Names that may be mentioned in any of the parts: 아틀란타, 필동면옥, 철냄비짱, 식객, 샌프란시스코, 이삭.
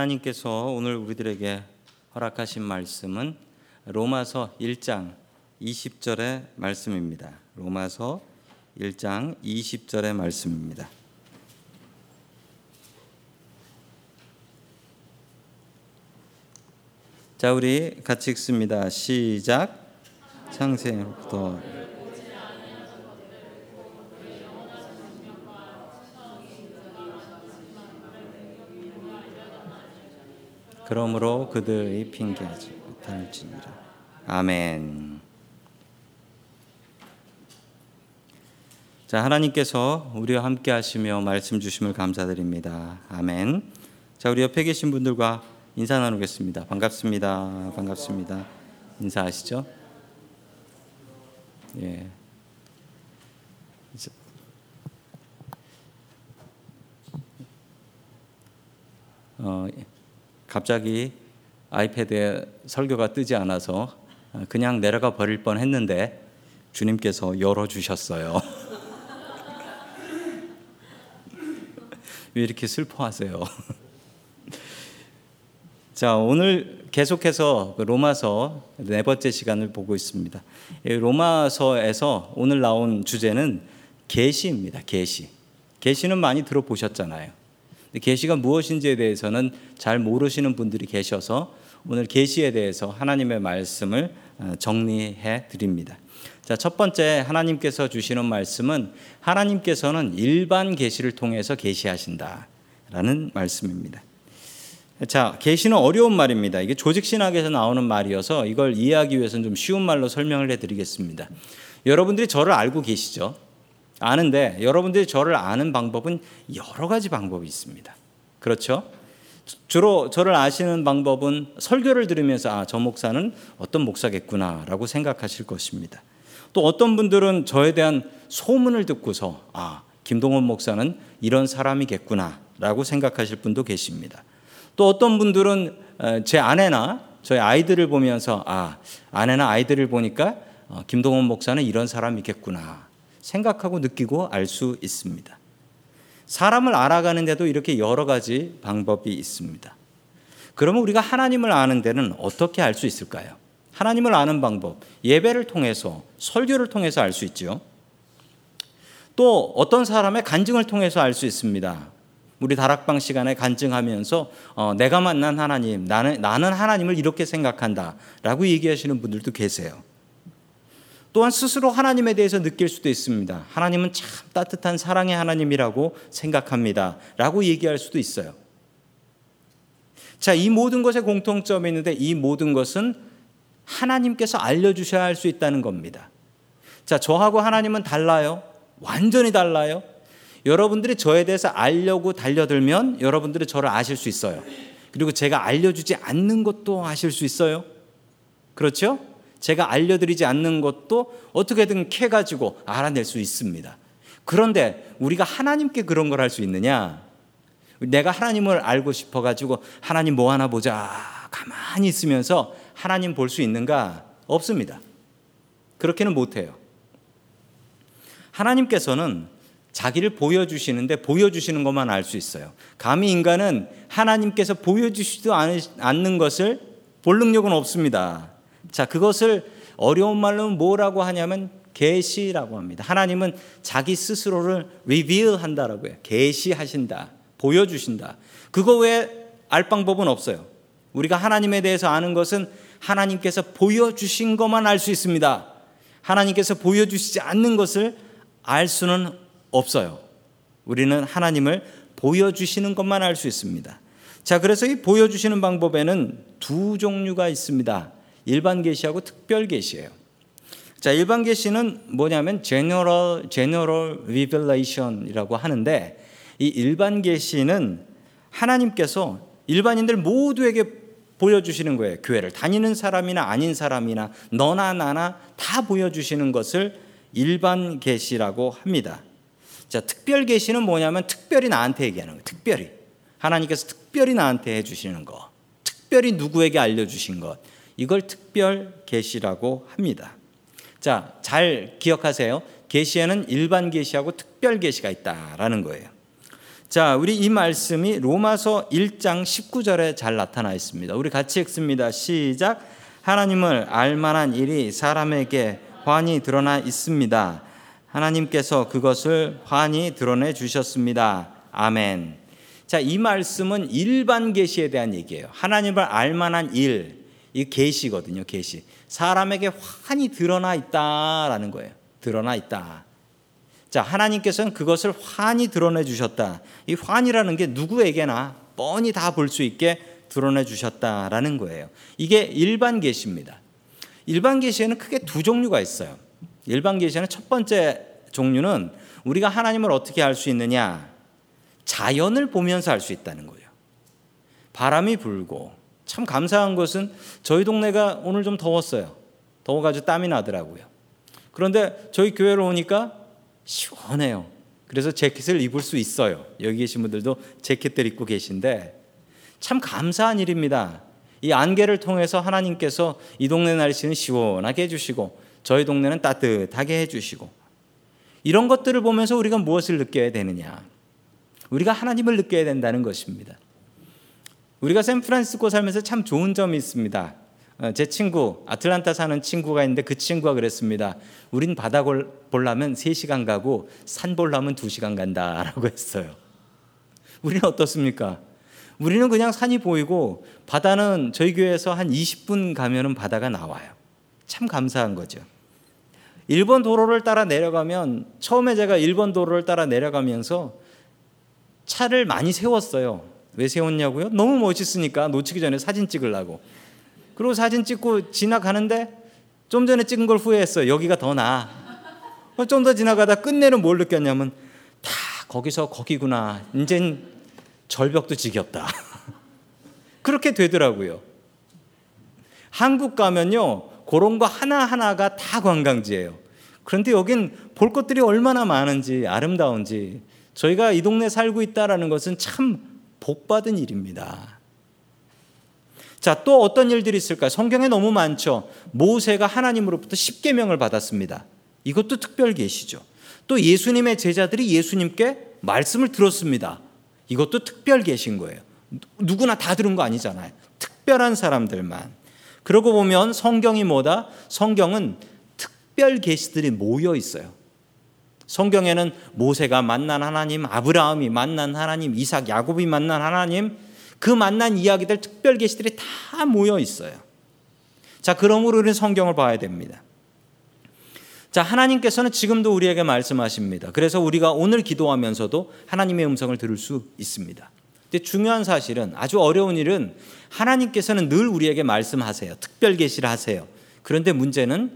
하나님께서 오늘 우리들에게 허락하신 말씀은 로마서 1장 20절의 말씀입니다. 로마서 1장 20절의 말씀입니다. 자, 우리 같이 읽습니다. 시작. 창세로부터 그러므로 그들의 핑계하지 못할지니라. 아멘. 자, 하나님께서 우리와 함께 하시며 말씀 주심을 감사드립니다. 아멘. 자, 우리 옆에 계신 분들과 인사 나누겠습니다. 반갑습니다. 반갑습니다. 인사하시죠? 예. 갑자기 아이패드에 설교가 뜨지 않아서 그냥 내려가 버릴 뻔했는데 주님께서 열어주셨어요. 왜 이렇게 슬퍼하세요? 자, 오늘 계속해서 로마서 네 번째 시간을 보고 있습니다. 로마서에서 오늘 나온 주제는 계시입니다. 계시. 계시는 많이 들어보셨잖아요. 계시가 무엇인지에 대해서는 잘 모르시는 분들이 계셔서 오늘 계시에 대해서 하나님의 말씀을 정리해 드립니다. 자, 첫 번째 하나님께서 주시는 말씀은 하나님께서는 일반 계시를 통해서 계시하신다라는 말씀입니다. 자, 계시는 어려운 말입니다. 이게 조직신학에서 나오는 말이어서 이걸 이해하기 위해서는 좀 쉬운 말로 설명을 해드리겠습니다. 여러분들이 저를 알고 계시죠? 아는데 여러분들이 저를 아는 방법은 여러 가지 방법이 있습니다. 그렇죠? 주로 저를 아시는 방법은 설교를 들으면서 아, 저 목사는 어떤 목사겠구나라고 생각하실 것입니다. 또 어떤 분들은 저에 대한 소문을 듣고서 아, 김동원 목사는 이런 사람이겠구나라고 생각하실 분도 계십니다. 또 어떤 분들은 제 아내나 저희 아이들을 보면서 아, 아내나 아이들을 보니까 김동원 목사는 이런 사람이겠구나 생각하고 느끼고 알 수 있습니다. 사람을 알아가는 데도 이렇게 여러 가지 방법이 있습니다. 그러면 우리가 하나님을 아는 데는 어떻게 알 수 있을까요? 하나님을 아는 방법, 예배를 통해서, 설교를 통해서 알 수 있죠. 또 어떤 사람의 간증을 통해서 알 수 있습니다. 우리 다락방 시간에 간증하면서 내가 만난 하나님, 나는 하나님을 이렇게 생각한다 라고 얘기하시는 분들도 계세요. 또한 스스로 하나님에 대해서 느낄 수도 있습니다. 하나님은 참 따뜻한 사랑의 하나님이라고 생각합니다 라고 얘기할 수도 있어요. 자, 이 모든 것에 공통점이 있는데 이 모든 것은 하나님께서 알려주셔야 할 수 있다는 겁니다. 자, 저하고 하나님은 달라요. 완전히 달라요. 여러분들이 저에 대해서 알려고 달려들면 여러분들이 저를 아실 수 있어요. 그리고 제가 알려주지 않는 것도 아실 수 있어요. 그렇죠? 제가 알려드리지 않는 것도 어떻게든 캐가지고 알아낼 수 있습니다. 그런데 우리가 하나님께 그런 걸 할 수 있느냐? 내가 하나님을 알고 싶어가지고 하나님 뭐 하나 보자 가만히 있으면서 하나님 볼 수 있는가? 없습니다. 그렇게는 못해요. 하나님께서는 자기를 보여주시는데 보여주시는 것만 알 수 있어요. 감히 인간은 하나님께서 보여주시지도 않는 것을 볼 능력은 없습니다. 자, 그것을 어려운 말로는 뭐라고 하냐면 계시라고 합니다. 하나님은 자기 스스로를 reveal한다라고 해요. 계시하신다, 보여주신다. 그거 외에 알 방법은 없어요. 우리가 하나님에 대해서 아는 것은 하나님께서 보여주신 것만 알 수 있습니다. 하나님께서 보여주시지 않는 것을 알 수는 없어요. 우리는 하나님을 보여주시는 것만 알 수 있습니다. 자, 그래서 이 보여주시는 방법에는 두 종류가 있습니다. 일반 계시하고 특별 계시예요. 자, 일반 계시는 뭐냐면 general revelation이라고 하는데 이 일반 계시는 하나님께서 일반인들 모두에게 보여주시는 거예요. 교회를 다니는 사람이나 아닌 사람이나 너나 나나 다 보여주시는 것을 일반 계시라고 합니다. 자, 특별 계시는 뭐냐면 특별히 나한테 얘기하는 거예요. 특별히 하나님께서 특별히 나한테 해주시는 거, 특별히 누구에게 알려주신 것, 이걸 특별 계시라고 합니다. 자, 잘 기억하세요. 계시에는 일반 계시하고 특별 계시가 있다라는 거예요. 자, 우리 이 말씀이 로마서 1장 19절에 잘 나타나 있습니다. 우리 같이 읽습니다. 시작. 하나님을 알만한 일이 사람에게 환히 드러나 있습니다. 하나님께서 그것을 환히 드러내 주셨습니다. 아멘. 자, 이 말씀은 일반 계시에 대한 얘기예요. 하나님을 알만한 일, 이 계시거든요. 계시. 사람에게 환히 드러나 있다라는 거예요. 드러나 있다. 자, 하나님께서는 그것을 환히 드러내 주셨다. 이 환이라는 게 누구에게나 뻔히 다 볼 수 있게 드러내 주셨다라는 거예요. 이게 일반 계시입니다. 일반 계시에는 크게 두 종류가 있어요. 일반 계시에는 첫 번째 종류는 우리가 하나님을 어떻게 알 수 있느냐? 자연을 보면서 알 수 있다는 거예요. 바람이 불고, 참 감사한 것은 저희 동네가 오늘 좀 더웠어요. 더워가지고 땀이 나더라고요. 그런데 저희 교회로 오니까 시원해요. 그래서 재킷을 입을 수 있어요. 여기 계신 분들도 재킷들 입고 계신데 참 감사한 일입니다. 이 안개를 통해서 하나님께서 이 동네 날씨는 시원하게 해주시고 저희 동네는 따뜻하게 해주시고, 이런 것들을 보면서 우리가 무엇을 느껴야 되느냐? 우리가 하나님을 느껴야 된다는 것입니다. 우리가 샌프란시스코 살면서 참 좋은 점이 있습니다. 제 친구, 아틀란타 사는 친구가 있는데 그 친구가 그랬습니다. 우린 바다 보려면 3시간 가고 산 보려면 2시간 간다라고 했어요. 우리는 어떻습니까? 우리는 그냥 산이 보이고 바다는 저희 교회에서 한 20분 가면은 바다가 나와요. 참 감사한 거죠. 일본 도로를 따라 내려가면, 처음에 제가 일본 도로를 따라 내려가면서 차를 많이 세웠어요. 왜 세웠냐고요? 너무 멋있으니까 놓치기 전에 사진 찍으려고. 그리고 사진 찍고 지나가는데 좀 전에 찍은 걸 후회했어요. 여기가 더 나아. 좀 더 지나가다 끝내는 뭘 느꼈냐면 다 거기서 거기구나. 이젠 절벽도 지겹다. 그렇게 되더라고요. 한국 가면요, 그런 거 하나하나가 다 관광지예요. 그런데 여긴 볼 것들이 얼마나 많은지, 아름다운지. 저희가 이 동네 살고 있다는 것은 참 복받은 일입니다. 자, 또 어떤 일들이 있을까요? 성경에 너무 많죠. 모세가 하나님으로부터 십계명을 받았습니다. 이것도 특별 계시죠. 또 예수님의 제자들이 예수님께 말씀을 들었습니다. 이것도 특별 계신 거예요. 누구나 다 들은 거 아니잖아요. 특별한 사람들만. 그러고 보면 성경이 뭐다? 성경은 특별 계시들이 모여 있어요. 성경에는 모세가 만난 하나님, 아브라함이 만난 하나님, 이삭, 야곱이 만난 하나님, 그 만난 이야기들, 특별 계시들이 다 모여 있어요. 자, 그러므로 우리는 성경을 봐야 됩니다. 자, 하나님께서는 지금도 우리에게 말씀하십니다. 그래서 우리가 오늘 기도하면서도 하나님의 음성을 들을 수 있습니다. 근데 중요한 사실은, 아주 어려운 일은, 하나님께서는 늘 우리에게 말씀하세요. 특별 계시를 하세요. 그런데 문제는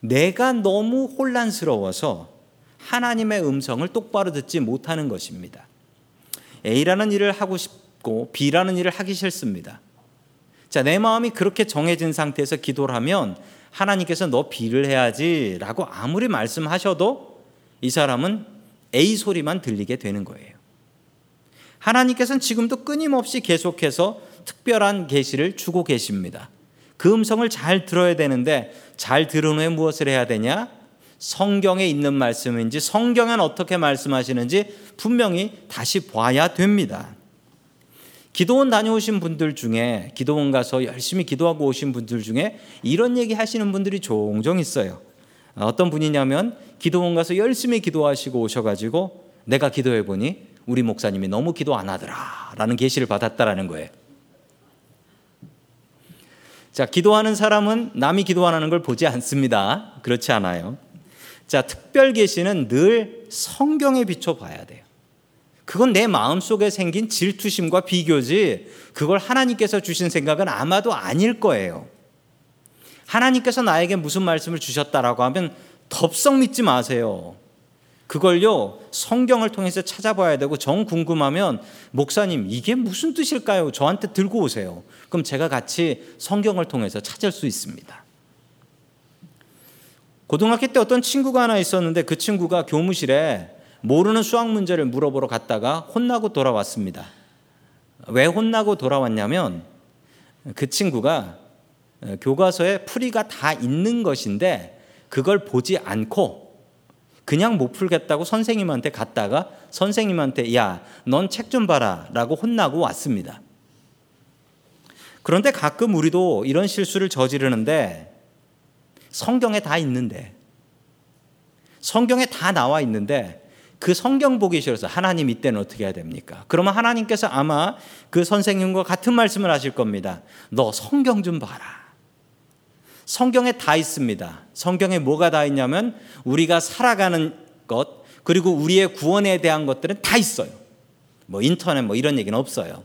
내가 너무 혼란스러워서 하나님의 음성을 똑바로 듣지 못하는 것입니다. A라는 일을 하고 싶고 B라는 일을 하기 싫습니다. 자, 내 마음이 그렇게 정해진 상태에서 기도를 하면 하나님께서 너 B를 해야지 라고 아무리 말씀하셔도 이 사람은 A 소리만 들리게 되는 거예요. 하나님께서는 지금도 끊임없이 계속해서 특별한 계시를 주고 계십니다. 그 음성을 잘 들어야 되는데, 잘 들은 후에 무엇을 해야 되냐? 성경에 있는 말씀인지 성경은 어떻게 말씀하시는지 분명히 다시 봐야 됩니다. 기도원 다녀오신 분들 중에, 기도원 가서 열심히 기도하고 오신 분들 중에 이런 얘기 하시는 분들이 종종 있어요. 어떤 분이냐면 기도원 가서 열심히 기도하시고 오셔가지고 내가 기도해보니 우리 목사님이 너무 기도 안 하더라 라는 계시를 받았다라는 거예요. 자, 기도하는 사람은 남이 기도 안 하는 걸 보지 않습니다. 그렇지 않아요. 자, 특별 계시는 늘 성경에 비춰봐야 돼요. 그건 내 마음속에 생긴 질투심과 비교지 그걸 하나님께서 주신 생각은 아마도 아닐 거예요. 하나님께서 나에게 무슨 말씀을 주셨다라고 하면 덥석 믿지 마세요. 그걸요, 성경을 통해서 찾아봐야 되고, 정 궁금하면 목사님 이게 무슨 뜻일까요? 저한테 들고 오세요. 그럼 제가 같이 성경을 통해서 찾을 수 있습니다. 고등학교 때 어떤 친구가 하나 있었는데 그 친구가 교무실에 모르는 수학 문제를 물어보러 갔다가 혼나고 돌아왔습니다. 왜 혼나고 돌아왔냐면 그 친구가 교과서에 풀이가 다 있는 것인데 그걸 보지 않고 그냥 못 풀겠다고 선생님한테 갔다가 선생님한테 야, 넌 책 좀 봐라 라고 혼나고 왔습니다. 그런데 가끔 우리도 이런 실수를 저지르는데 성경에 다 있는데 성경에 다 나와 있는데 그 성경 보기 싫어서 하나님 이때는 어떻게 해야 됩니까? 그러면 하나님께서 아마 그 선생님과 같은 말씀을 하실 겁니다. 너 성경 좀 봐라. 성경에 다 있습니다. 성경에 뭐가 다 있냐면 우리가 살아가는 것 그리고 우리의 구원에 대한 것들은 다 있어요. 뭐 인터넷 뭐 이런 얘기는 없어요.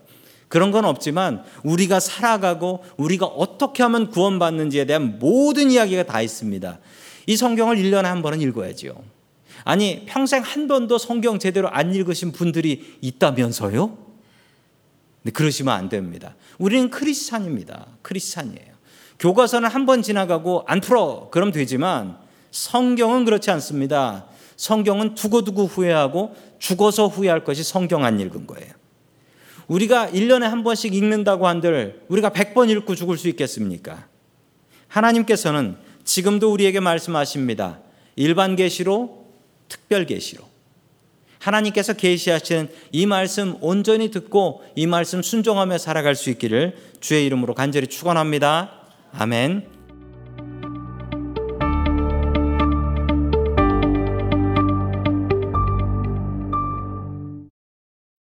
그런 건 없지만 우리가 살아가고 우리가 어떻게 하면 구원받는지에 대한 모든 이야기가 다 있습니다. 이 성경을 1년에 한 번은 읽어야지요. 아니 평생 한 번도 성경 제대로 안 읽으신 분들이 있다면서요? 근데 그러시면 안 됩니다. 우리는 크리스찬입니다. 크리스찬이에요. 교과서는 한 번 지나가고 안 풀어 그럼 되지만 성경은 그렇지 않습니다. 성경은 두고두고 후회하고 죽어서 후회할 것이 성경 안 읽은 거예요. 우리가 1년에 한 번씩 읽는다고 한들 우리가 100번 읽고 죽을 수 있겠습니까? 하나님께서는 지금도 우리에게 말씀하십니다. 일반 계시로 특별 계시로 하나님께서 계시하시는 이 말씀 온전히 듣고 이 말씀 순종하며 살아갈 수 있기를 주의 이름으로 간절히 축원합니다. 아멘.